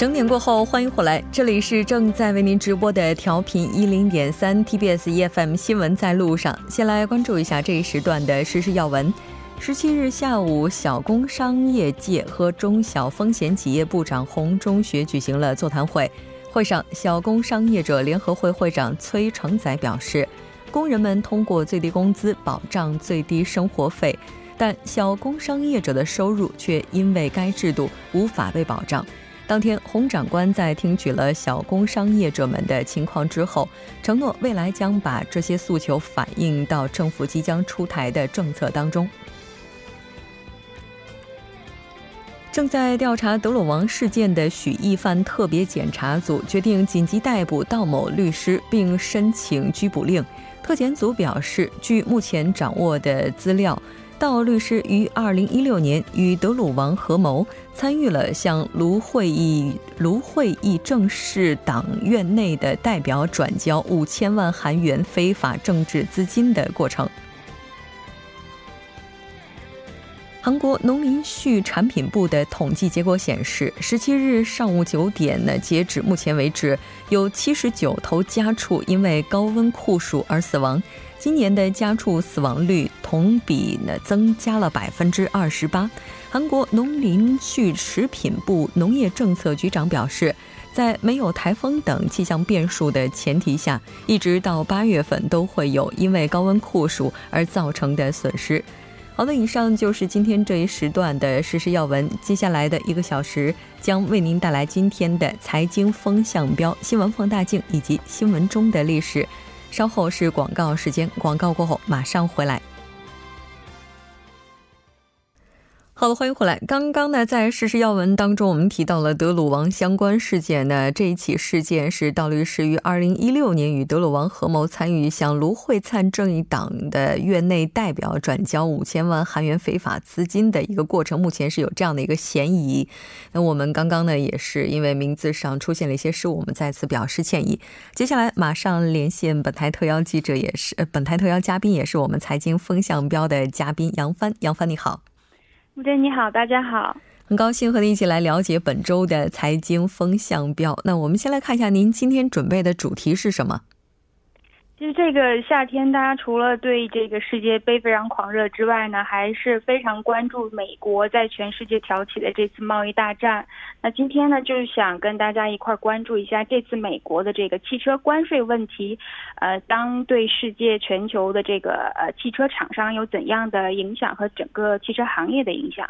整点过后， 欢迎回来， 这里是正在为您直播的调频 101.3 TBS EFM 新闻在路上。 先来关注一下这一时段的时事要闻。 17日 下午，小工商业界和中小风险企业部长洪忠学举行了座谈会。 会上，小工商业者联合会会长崔成宰表示， 工人们通过最低工资保障最低生活费， 但小工商业者的收入却因为该制度无法被保障。 当天洪长官在听取了小工商业者们的情况之后， 承诺未来将把这些诉求反映到政府即将出台的政策当中。 正在调查德鲁王事件的许一帆特别检察组， 决定紧急逮捕道某律师， 并申请拘捕令。 特检组表示， 据目前掌握的资料， 道律师于 2016年 与德鲁王合谋， 参与了向卢会议正式党院内的代表转交 5000万韩元非法政治资金的过程。 韩国农林畜产品部的统计结果显示， 17日 上午9点， 截止目前为止， 有79头家畜因为高温酷暑而死亡。 今年的家畜死亡率同比增加了28%。 韩国农林畜食品部农业政策局长表示， 在没有台风等气象变数的前提下， 一直到8月份 都会有因为高温酷暑而造成的损失。 好的，以上就是今天这一时段的时事要闻。 接下来的1个小时 将为您带来今天的财经风向标、 新闻放大镜 以及新闻中的历史。 稍后是广告时间， 广告过后马上回来。 好的，欢迎回来。 刚刚在时事要闻当中我们提到了德鲁王相关事件。 这一起事件是道律师于 2016年 与德鲁王合谋， 参与向卢惠灿正义党的院内代表 转交 5000万韩元 非法资金的一个过程。 目前是有这样的一个嫌疑。 我们刚刚也是因为名字上出现了一些失误， 我们再次表示歉意。 接下来马上连线本台特邀嘉宾， 也是我们财经风向标的嘉宾， 杨帆。 杨帆你好。 你好，大家好。 很高兴和您一起来了解本周的财经风向标。 那我们先来看一下您今天准备的主题是什么。 其实这个夏天大家除了对这个世界杯非常狂热之外呢， 还是非常关注美国在全世界挑起的这次贸易大战。 那今天呢就想跟大家一块关注一下这次美国的这个汽车关税问题， 将对世界全球的这个汽车厂商有怎样的影响， 和整个汽车行业的影响。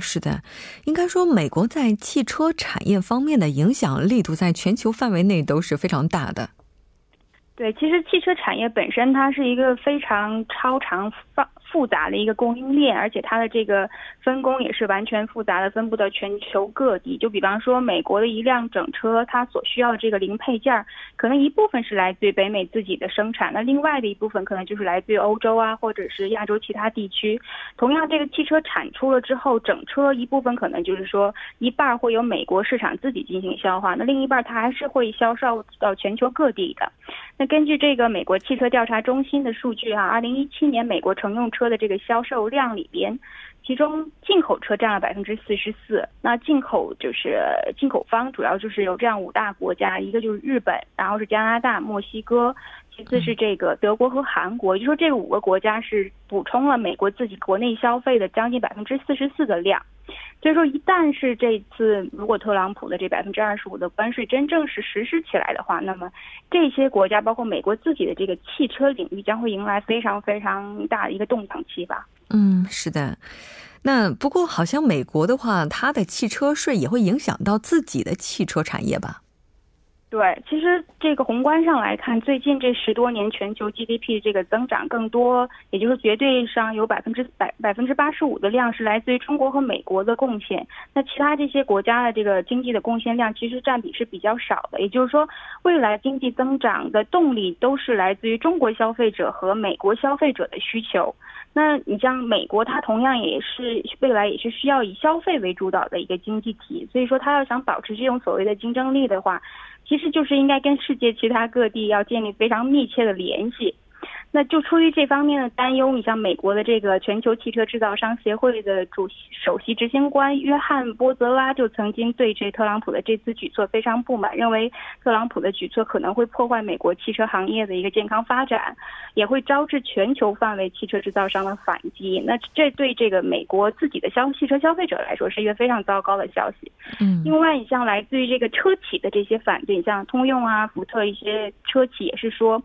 是的，应该说美国在汽车产业方面的影响力度 在全球范围内都是非常大的。 对，其实汽车产业本身它是一个非常超长复杂的一个供应链， 而且它的这个分工也是完全复杂的， 分布到全球各地。 就比方说美国的一辆整车， 它所需要的这个零配件， 可能一部分是来自于北美自己的生产， 那另外的一部分可能就是来自于欧洲啊， 或者是亚洲其他地区。 同样这个汽车产出了之后， 整车一部分可能就是说一半会由美国市场自己进行消化， 那另一半它还是会销售到全球各地的。 那根据这个美国汽车调查中心的数据， 2017年 美国乘用车的这个销售量里边， 其中进口车占了44%。 那进口方主要就是有这样5大国家， 一个就是日本， 然后是加拿大、墨西哥， 其次是这个德国和韩国。 就说这5个国家 是补充了美国自己国内消费的将近44%的量。 所以说一旦是这次如果特朗普的这 25% 的关税真正是实施起来的话， 那么这些国家包括美国自己的这个汽车领域将会迎来非常非常大的一个动荡期吧。 是的。 那不过好像美国的话， 它的汽车税也会影响到自己的汽车产业吧。 对，其实这个宏观上来看， 最近这10多年 全球GDP 这个增长更多， 也就是绝对上有 85% 的量是来自于中国和美国的贡献。 那其他这些国家的这个经济的贡献量 其实占比是比较少的， 也就是说未来经济增长的动力 都是来自于中国消费者和美国消费者的需求。 那你像美国它同样也是未来也是需要以消费为主导的一个经济体， 所以说它要想保持这种所谓的竞争力的话， 其实就是应该跟世界其他各地要建立非常密切的联系。那就出于这方面的担忧，你像美国的这个全球汽车制造商协会的首席执行官约翰·波泽拉就曾经对这特朗普的这次举措非常不满，认为特朗普的举措可能会破坏美国汽车行业的一个健康发展，也会招致全球范围汽车制造商的反击。那这对这个美国自己的汽车消费者来说是一个非常糟糕的消息。另外你像来自于这个车企的这些反对，像通用啊、福特一些车企也是说，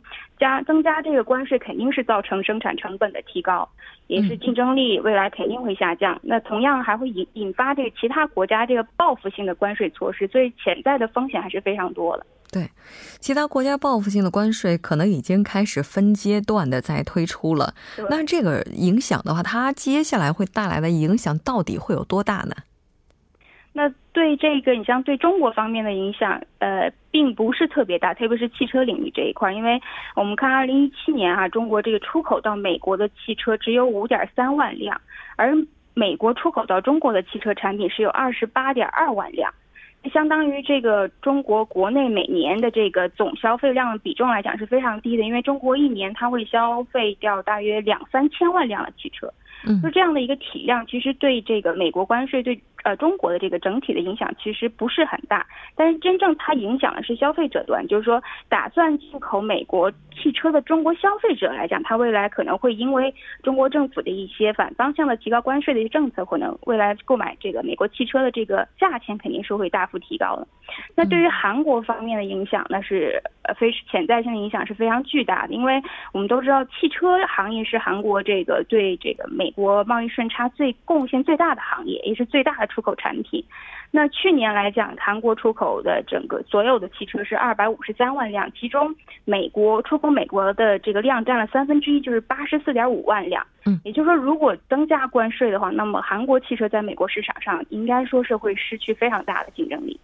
增加这个关税肯定是造成生产成本的提高，也是竞争力未来肯定会下降，那同样还会引发这个其他国家这个报复性的关税措施，所以潜在的风险还是非常多的。对，其他国家报复性的关税可能已经开始分阶段的在推出了，那这个影响的话，它接下来会带来的影响到底会有多大呢？那对这个，你像对中国方面的影响，并不是特别大，特别是汽车领域这一块，因为我们看2017年啊，中国这个出口到美国的汽车只有5.3万辆，而美国出口到中国的汽车产品是有28.2万辆。相当于这个中国国内每年的这个总消费量的比重来讲是非常低的，因为中国一年它会消费掉大约2-3千万辆的汽车，就这样的一个体量，其实对这个美国关税对中国的这个整体的影响其实不是很大，但是真正它影响的是消费者端，就是说打算进口美国汽车的中国消费者来讲，它未来可能会因为中国政府的一些反方向的提高关税的一些政策，可能未来购买这个美国汽车的这个价钱肯定是会大幅提高的。那对于韩国方面的影响呢，是潜在性的影响是非常巨大的，因为我们都知道汽车行业是韩国这个对这个美国贸易顺差贡献最大的行业，也是最大的出口产品。那去年来讲，韩国出口的整个所有的汽车是253万辆，其中出口美国的这个量占了1/3，就是84.5万辆。也就是说，如果增加关税的话，那么韩国汽车在美国市场上应该说是会失去非常大的竞争力。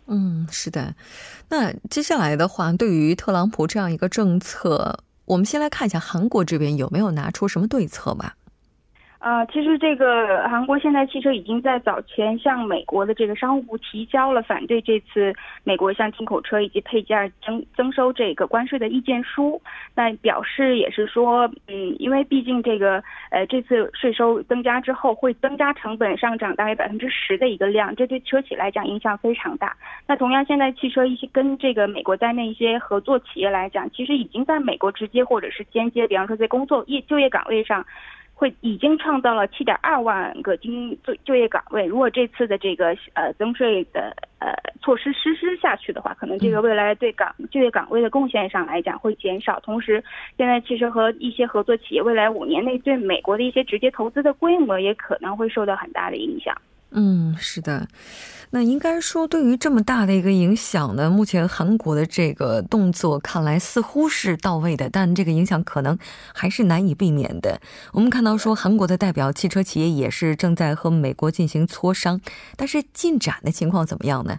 是的。那接下来的话，对于特朗普这样一个政策，我们先来看一下韩国这边有没有拿出什么对策吧。其实这个韩国现代汽车已经在早前向美国的这个商务部提交了反对这次美国向进口车以及配件征收这个关税的意见书，那表示也是说，因为毕竟这个这次税收增加之后会增加成本上涨大约10%的一个量，这对车企来讲影响非常大。那同样现代汽车一些跟这个美国在内一些合作企业来讲，其实已经在美国直接或者是间接，比方说在就业岗位上已经创造了7.2万个就业岗位，如果这次的这个增税的措施实施下去的话，可能这个未来对就业岗位的贡献上来讲会减少。同时现在其实和一些合作企业未来5年内对美国的一些直接投资的规模也可能会受到很大的影响。是的。那应该说对于这么大的一个影响呢，目前韩国的这个动作看来似乎是到位的，但这个影响可能还是难以避免的。我们看到说韩国的代表汽车企业也是正在和美国进行磋商，但是进展的情况怎么样呢？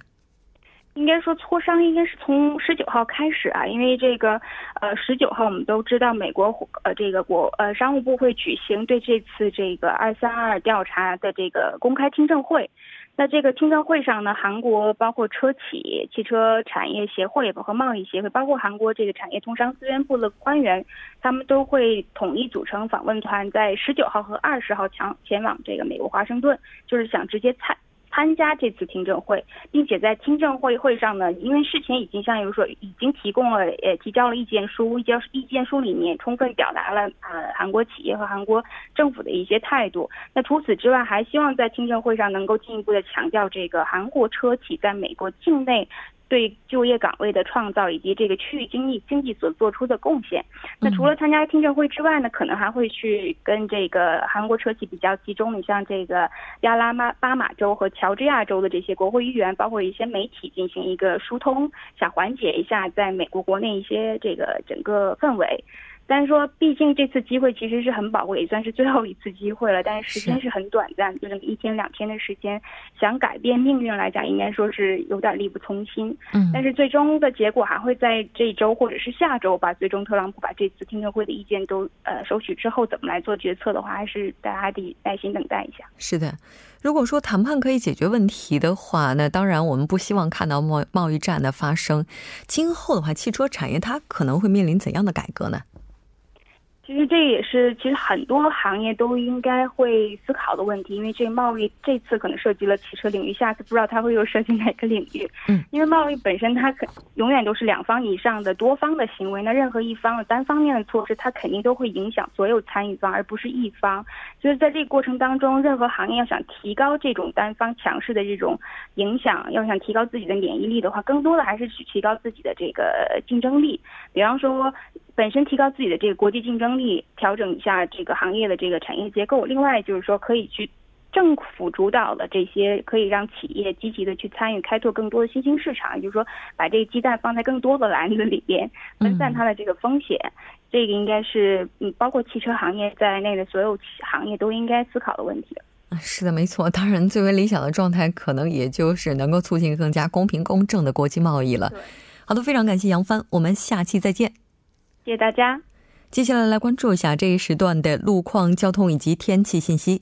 应该说磋商应该是从19号开始啊，因为这个19号我们都知道美国这个商务部会举行对这次这个232调查的这个公开听证会。那这个听证会上呢，韩国包括车企、汽车产业协会、包括贸易协会，包括韩国这个产业通商资源部的官员，他们都会统一组成访问团，在19号和20号前往这个美国华盛顿，就是想直接参加这次听证会，并且在听证会上呢，因为事前已经提交了意见书，里面充分表达了韩国企业和韩国政府的一些态度。那除此之外，还希望在听证会上能够进一步的强调这个韩国车企在美国境内对就业岗位的创造以及这个区域经济所做出的贡献。那除了参加听证会之外呢，可能还会去跟这个韩国车企比较集中，你像这个亚拉巴马州和乔治亚州的这些国会议员，包括一些媒体进行一个疏通，想缓解一下在美国国内一些这个整个氛围。但是说毕竟这次机会其实是很宝贵，也算是最后一次机会了，但是时间是很短暂，就这么1天2天的时间，想改变命运来讲应该说是有点力不从心。但是最终的结果还会在这周或者是下周吧，最终特朗普把这次听证会的意见都收取之后，怎么来做决策的话，还是大家得耐心等待一下。是的，如果说谈判可以解决问题的话，那当然我们不希望看到贸易战的发生。今后的话，汽车产业它可能会面临怎样的改革呢？其实这也是其实很多行业都应该会思考的问题，因为这贸易这次可能涉及了汽车领域，下次不知道它会又涉及哪个领域。因为贸易本身它永远都是两方以上的多方的行为，那任何一方的单方面的措施，它肯定都会影响所有参与方，而不是一方。所以在这个过程当中，任何行业要想提高这种单方强势的这种影响，要想提高自己的免疫力的话，更多的还是去提高自己的这个竞争力。比方说本身提高自己的这个国际竞争力，调整一下这个行业的这个产业结构。另外就是说，可以去政府主导的这些，可以让企业积极的去参与，开拓更多的新兴市场，也就是说把这个鸡蛋放在更多的篮子里边，分散它的这个风险。这个应该是包括汽车行业在内的所有行业都应该思考的问题。是的，没错。当然最为理想的状态可能也就是能够促进更加公平公正的国际贸易了。好的，非常感谢杨帆，我们下期再见。谢谢大家。接下来来关注一下这一时段的路况、交通以及天气信息。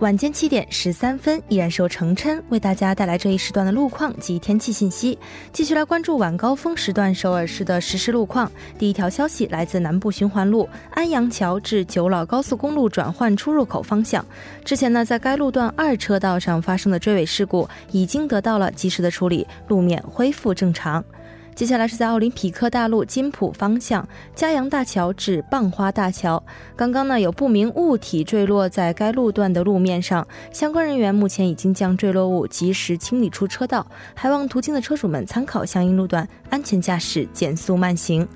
晚间7点13分，依然是由程琛为大家带来这一时段的路况及天气信息。继续来关注晚高峰时段首尔市的实时路况。第一条消息来自南部循环路安阳桥至九老高速公路转换出入口方向。之前呢，在该路段2车道上发生的追尾事故已经得到了及时的处理，路面恢复正常。接下来是在奥林匹克大路金浦方向嘉阳大桥至棒花大桥，刚刚呢有不明物体坠落在该路段的路面上，相关人员目前已经将坠落物及时清理出车道，还望途经的车主们参考相应路段，安全驾驶，减速慢行。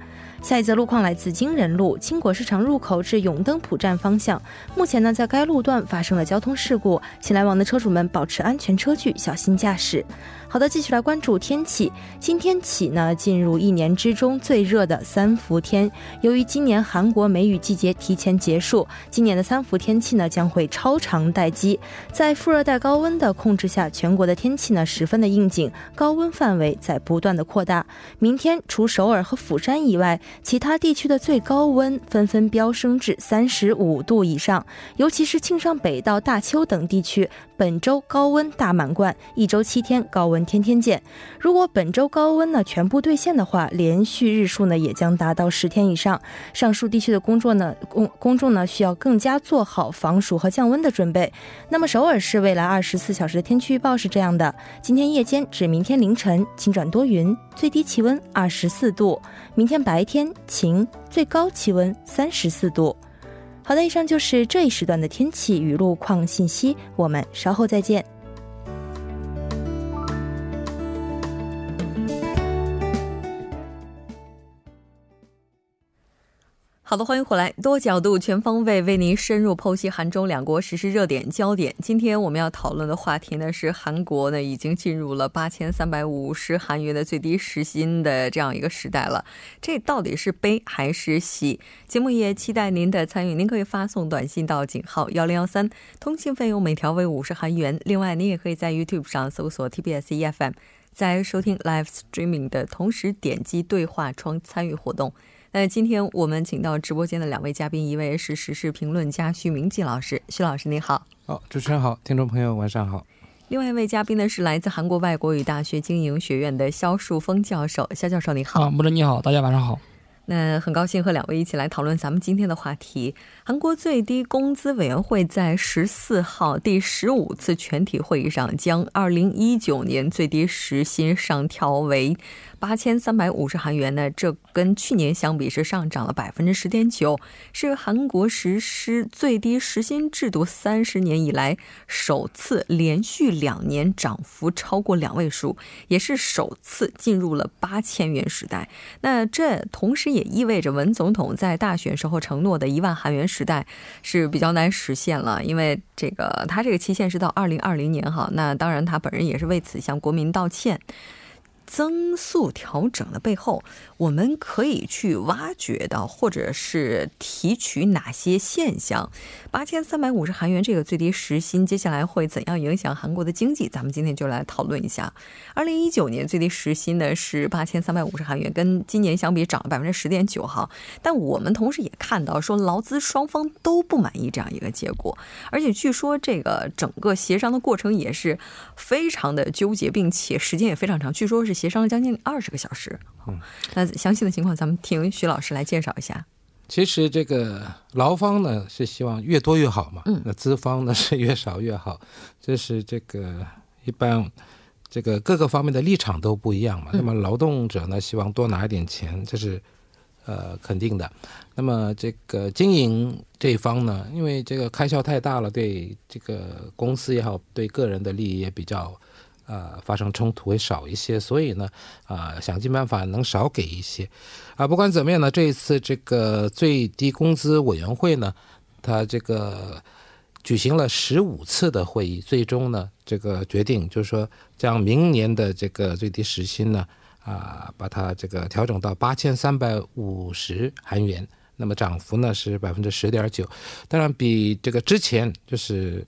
下一则路况来自京仁路青果市场入口至永登浦站方向，目前呢在该路段发生了交通事故，请来往的车主们保持安全车距，小心驾驶。好的，继续来关注天气。今天起呢，进入一年之中最热的三伏天。由于今年韩国梅雨季节提前结束，今年的三伏天气呢将会超长待机。在副热带高温的控制下，全国的天气呢十分的应景，高温范围在不断的扩大。明天除首尔和釜山以外，其他地区的最高温纷纷飙升至35度以上，尤其是庆尚北道大邱等地区，本周高温大满贯，一周7天高温天天见。如果本周高温呢全部兑现的话，连续日数呢也将达到10天以上。上述地区的公众呢需要更加做好防暑和降温的准备。那么首尔市未来24小时的天气预报是这样的：今天夜间至明天凌晨晴转多云，最低气温24度；明天白天晴，最高气温34度。好的，以上就是这一时段的天气与路况信息，我们稍后再见。好的，欢迎回来，多角度全方位为您深入剖析韩中两国时事热点焦点。今天我们要讨论的话题呢是韩国呢已经进入了8350韩元的最低时薪的这样一个时代了，这到底是悲还是喜？节目也期待您的参与，您可以发送短信到井号1013，通信费用每条为50韩元。另外您也可以在 YouTube 上搜索 TBS EFM， 在收听 Live Streaming 的同时点击对话窗参与活动。今天我们请到直播间的两位嘉宾，一位是时事评论家徐明季老师，徐老师您好。主持人好，听众朋友晚上好。另外一位嘉宾呢是来自韩国外国语大学经营学院的肖树峰教授，肖教授您好。穆真你好，大家晚上好。那很高兴和两位一起来讨论咱们今天的话题。韩国最低工资委员会在14号第15次全体会议上，将2019年最低时薪上调为8350韩元呢，这跟去年相比是上涨了10.9%，是韩国实施最低时薪制度30年以来首次连续2年涨幅超过2位数，也是首次进入了8000元时代。那这同时也意味着文总统在大选时候承诺的1万韩元时代是比较难实现了，因为他这个期限是到2020年哈。那当然他本人也是为此向国民道歉。增速调整的背后，我们可以去挖掘到或者是提取哪些现象？ 8350 韩元这个最低时薪接下来会怎样影响韩国的经济？咱们今天就来讨论一下。 2019年 最低时薪呢是 8350 韩元， 跟今年相比涨了10.9%。 但我们同时也看到说劳资双方都不满意这样一个结果，而且据说这个整个协商的过程也是非常的纠结，并且时间也非常长，据说是 协商了将近20个小时。 那详细的情况咱们听徐老师来介绍一下。 其实这个劳方呢是希望越多越好嘛， 那资方呢是越少越好， 这是这个一般 这个各个方面的立场都不一样嘛。 那么劳动者呢希望多拿一点钱， 这是肯定的。 那么这个经营这一方呢， 因为这个开销太大了， 对这个公司也好对个人的利益也比较 发生冲突会少一些， 所以呢想尽办法能少给一些。 不管怎么样呢，这一次这个最低工资委员会呢， 它这个举行了 15次的会议， 最终呢这个决定就是说将明年的这个最低时薪呢， 把它这个调整到 8350 韩元， 那么涨幅呢是 10.9%。 当然比这个之前， 就是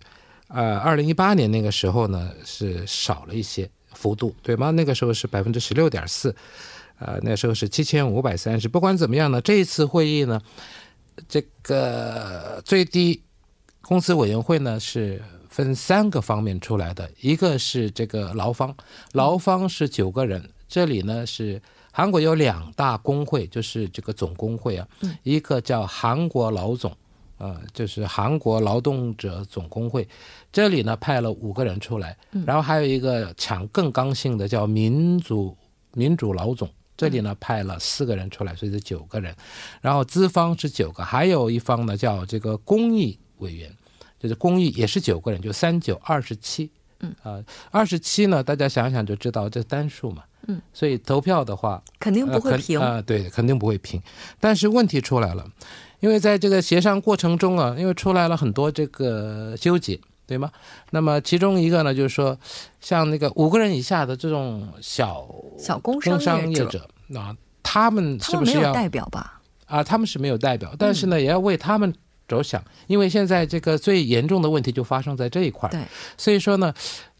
2018年 那个时候呢， 是少了一些幅度对吗？ 那个时候是 16.4%， 那时候是 7530。 不管怎么样呢， 这一次会议呢， 这个最低工资委员会呢 是分3个方面出来的。 一个是这个劳方， 劳方是 9个人， 这里呢 是 韩国有2大工会， 就是这个总工会啊， 一个叫韩国劳总， 就是韩国劳动者总工会， 这里呢派了5个人出来， 然后还有一个强更刚性的叫民主劳总， 这里呢派了4个人出来， 所以是9个人。 然后资方是9个， 还有一方呢叫这个公益委员， 就是公益也是9个人，就 3927。 27呢， 大家想想就知道这单数嘛， 所以投票的话肯定不会平。 对肯定不会平。 但是问题出来了， 因为在这个协商过程中啊， 因为出来了很多这个纠结对吗？ 那么其中一个呢就是说， 像那个5个人以下的这种小工商业者， 他们是不是要代表吧？ 他们是没有代表， 但是呢也要为他们着想， 因为现在这个最严重的问题就发生在这一块。 所以说呢，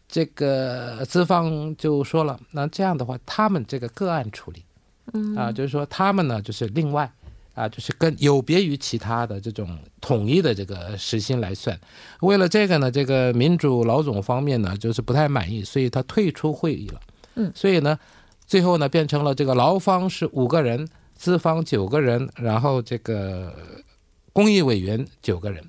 这个资方就说了， 那这样的话， 他们这个个案处理， 就是说他们呢， 就是另外， 就是跟有别于其他的这种统一的这个时薪来算。 为了这个呢， 这个民主老总方面呢， 就是不太满意， 所以他退出会议了。 所以呢最后呢， 变成了这个劳方是5个人， 资方9个人， 然后这个公益委员9个人。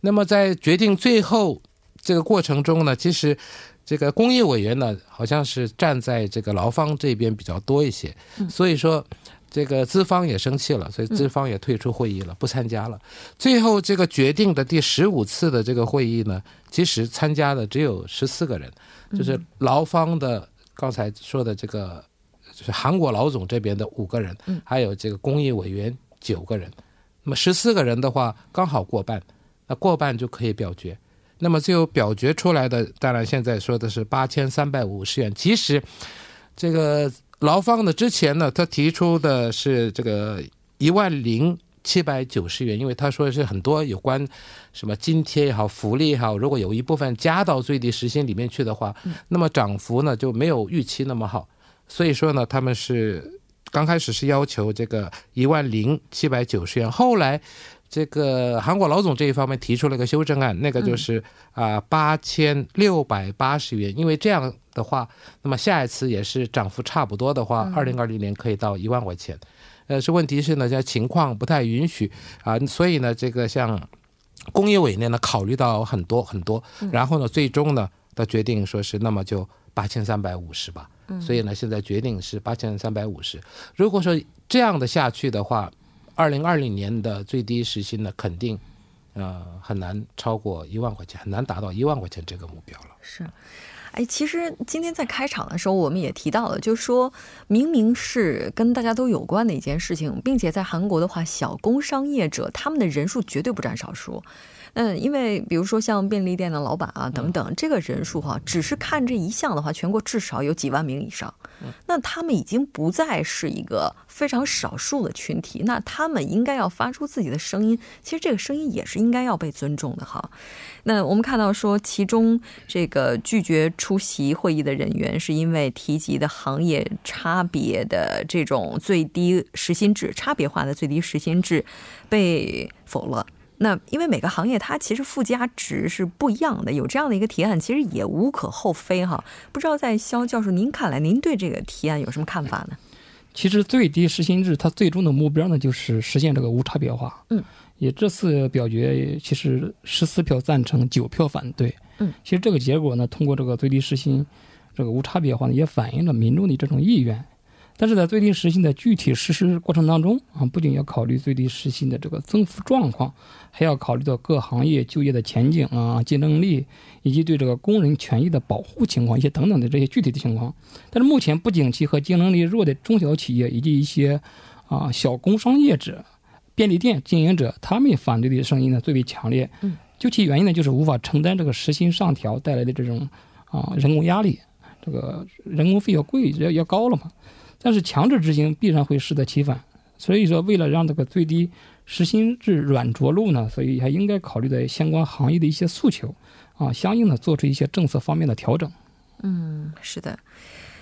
那么在决定最后这个过程中呢， 其实这个公益委员呢， 好像是站在这个劳方这边比较多一些， 所以说 这个资方也生气了， 所以资方也退出会议了， 不参加了。 最后这个决定的第 15次的这个会议呢， 其实参加的只有 14个人， 就是劳方的刚才说的这个， 就是韩国劳总这边的 5个人， 还有这个公益委员9个人。 那么 14个人的话， 刚好过半， 那过半就可以表决。 那么最后表决出来的， 当然现在说的是 8350元。 其实这个 劳方呢之前呢， 他提出的是这个 10,790元， 因为他说是很多有关什么津贴也好， 福利也好， 如果有一部分加到最低时薪里面去的话， 那么涨幅呢 就没有预期那么好。 所以说呢， 他们是刚开始是要求这个 10,790元， 后来这个韩国劳总这一方面提出了一个修正案， 那个就是 8680元， 因为这样 的话， 那么下一次也是涨幅差不多的话， 2020年可以到 10,000块钱。 是问题是呢，这情况不太允许， 所以呢这个像工业委呢， 考虑到很多很多， 然后呢最终呢他决定说是， 那么就 8350 吧。 所以呢现在决定是 8350。 如果说这样的下去的话， 2020年的最低时薪呢， 肯定 很难超过 10,000块钱， 很难达到 10,000块钱 这个目标了。 是， 其实今天在开场的时候我们也提到了， 就是说明明是跟大家都有关的一件事情，并且在韩国的话，小工商业者他们的人数绝对不占少数。因为比如说像便利店的老板啊等等，这个人数哈只是看这一项的话全国至少有几万名以上，那他们已经不再是一个非常少数的群体，那他们应该要发出自己的声音，其实这个声音也是应该要被尊重的哈。那我们看到说其中这个拒绝出席会议的人员是因为提及的行业差别的这种最低时薪制差别化的最低时薪制被否了。 那因为每个行业它其实附加值是不一样的，有这样的一个提案其实也无可厚非哈，不知道在肖教授您看来您对这个提案有什么看法呢？其实最低时薪制它最终的目标呢就是实现这个无差别化，也这次表决其实14票赞成9票反对，其实这个结果呢通过这个最低时薪这个无差别化呢也反映了民众的这种意愿。 但是在最低时薪的具体实施过程当中，不仅要考虑最低时薪的这个增幅状况，还要考虑到各行业就业的前景啊、竞争力以及对这个工人权益的保护情况一些等等的这些具体的情况。但是目前不仅其和经营力弱的中小企业以及一些小工商业者、便利店经营者，他们反对的声音呢最为强烈，究其原因呢就是无法承担这个时薪上调带来的这种人工压力，这个人工费要高了嘛。 但是强制执行必然会适得其反，所以说为了让这个最低时薪制软着陆呢，所以还应该考虑到相关行业的一些诉求啊，相应的做出一些政策方面的调整。是的。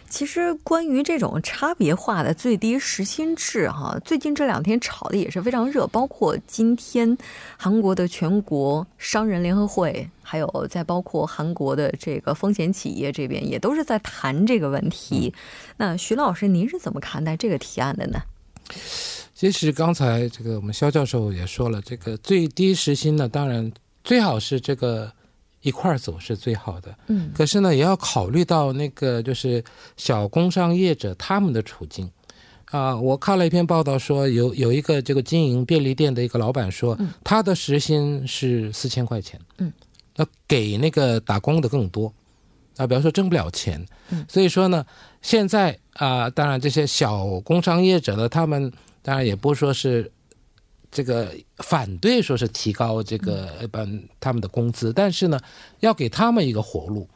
其实关于这种差别化的最低时薪制，最近这两天炒的也是非常热，包括今天韩国的全国商人联合会还有在包括韩国的这个风险企业这边也都是在谈这个问题。那徐老师您是怎么看待这个提案的呢？其实刚才这个我们肖教授也说了，这个最低时薪呢当然最好是这个 一块走是最好的，可是呢也要考虑到那个就是小工商业者他们的处境啊。我看了一篇报道说有一个这个经营便利店的一个老板说，他的时薪是4000块钱，那给那个打工的更多啊，比如说挣不了钱，所以说呢现在啊当然这些小工商业者呢他们当然也不说是 这个他们的工资，但是呢要给他们一个活路。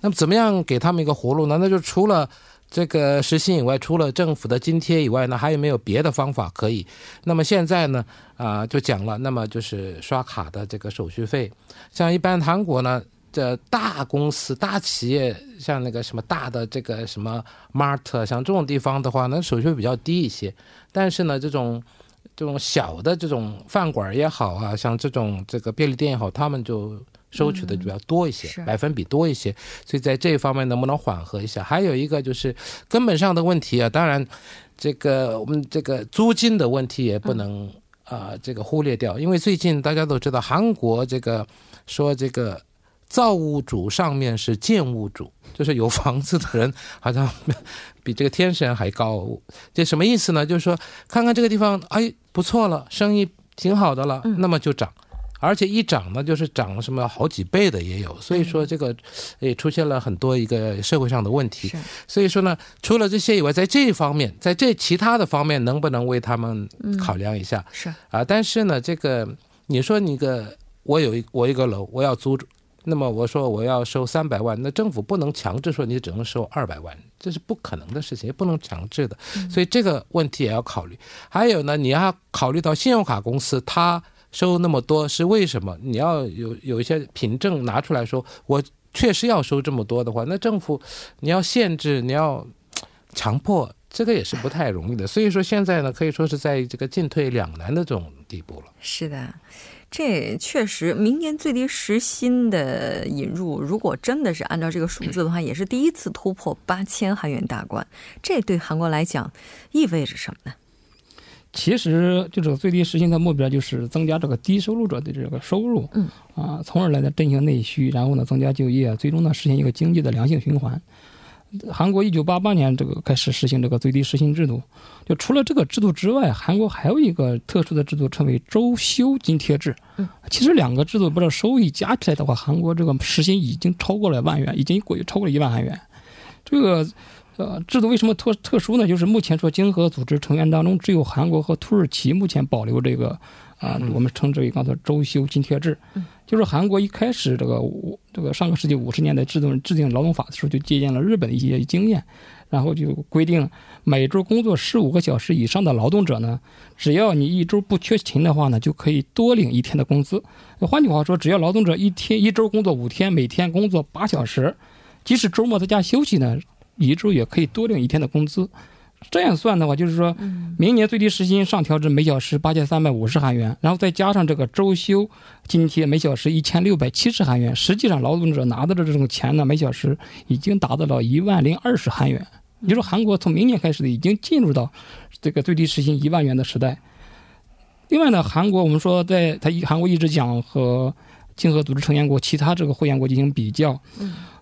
那么怎么样给他们一个活路呢？那就除了这个时薪以外，除了政府的津贴以外呢，还有没有别的方法可以？那么现在呢就讲了，那么就是刷卡的这个手续费，像一般韩国呢 这大公司大企业像那个什么大的 这个什么mart像这种地方的话，那手续比较低一些，但是呢这种小的这种饭馆也好啊，像这种这个便利店也好，他们就收取的比较多一些，100%多一些，所以在这方面能不能缓和一下？还有一个就是根本上的问题啊，当然这个我们这个租金的问题也不能这个忽略掉，因为最近大家都知道韩国这个说这个 造物主上面是建物主，就是有房子的人好像比这个天神还高，这什么意思呢？就是说看看这个地方哎不错了，生意挺好的了，那么就涨，而且一涨呢就是涨什么好几倍的也有，所以说这个出现了很多一个社会上的问题。所以说呢除了这些以外，在这一方面在这其他的方面能不能为他们考量一下啊？但是呢这个你说你个我有一个楼我要租， 那么我说我要收300万，那政府不能强制说你只能收200万，这是不可能的事情，也不能强制的。所以这个问题也要考虑。还有呢你要考虑到信用卡公司他收那么多是为什么，你要有一些凭证拿出来说我确实要收这么多的话，那政府你要限制，你要强迫，这个也是不太容易的。所以说现在呢可以说是在这个进退两难的这种地步了。是的。 这确实民间最低时薪的引入，如果真的是按照这个数字的话，也是第一次突破8000韩元大关，这对韩国来讲意味着什么呢？其实就是最低时薪的目标就是增加这个低收入者的这个收入，从而来振兴内需，然后呢增加就业，最终呢实现一个经济的良性循环。韩国1988年这个开始实行这个最低时薪制度， 就除了这个制度之外，韩国还有一个特殊的制度称为周休津贴制。 其实两个制度不知道收益加起来的话，韩国这个时薪已经超过了1万元， 已经超过了1万韩元。 这个制度为什么特殊呢？就是目前说经合组织成员当中只有韩国和土耳其目前保留这个啊，我们称之为刚才周休津贴制，就是韩国一开始这个上个世纪50年代制定劳动法的时候，就借鉴了日本的一些经验，然后就规定每周工作15个小时以上的劳动者呢，只要你一周不缺勤的话呢，就可以多领1天的工资。换句话说，只要劳动者一周工作5天，每天工作8小时，即使周末在家休息呢，一周也可以多领1天的工资。这样算的话，就是说明年最低时薪上调至每小时8350韩元，然后再加上这个周休津贴每小时1670韩元，实际上劳动者拿到的这种钱呢，每小时已经达到了10020韩元。也就是说，韩国从明年开始已经进入到这个最低时薪1万元的时代。另外呢，韩国我们说韩国一直讲和经合组织成员国其他这个会员国进行比较。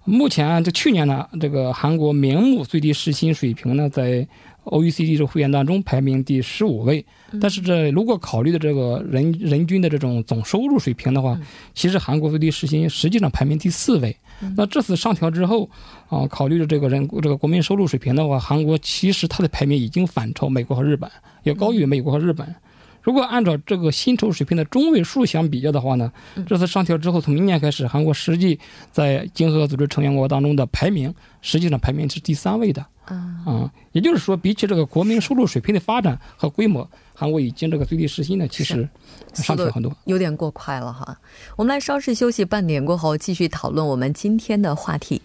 目前就去年呢，这个韩国名目最低时薪水平呢，在 OECD 这会员当中排名第15位。但是这如果考虑的这个人均的这种总收入水平的话，其实韩国最低时薪实际上排名第4位。那这次上调之后啊，考虑的这个国民收入水平的话，韩国其实它的排名已经反超美国和日本，也高于美国和日本。如果按照这个薪酬水平的中位数相比较的话呢，这次上调之后，从明年开始，韩国实际在经合组织成员国当中的排名，实际上排名是第3位的。也就是说，比起这个国民收入水平的发展和规模，韩国已经这个最低时薪呢，其实上调很多，有点过快了哈。我们来稍事休息，半点过后继续讨论我们今天的话题。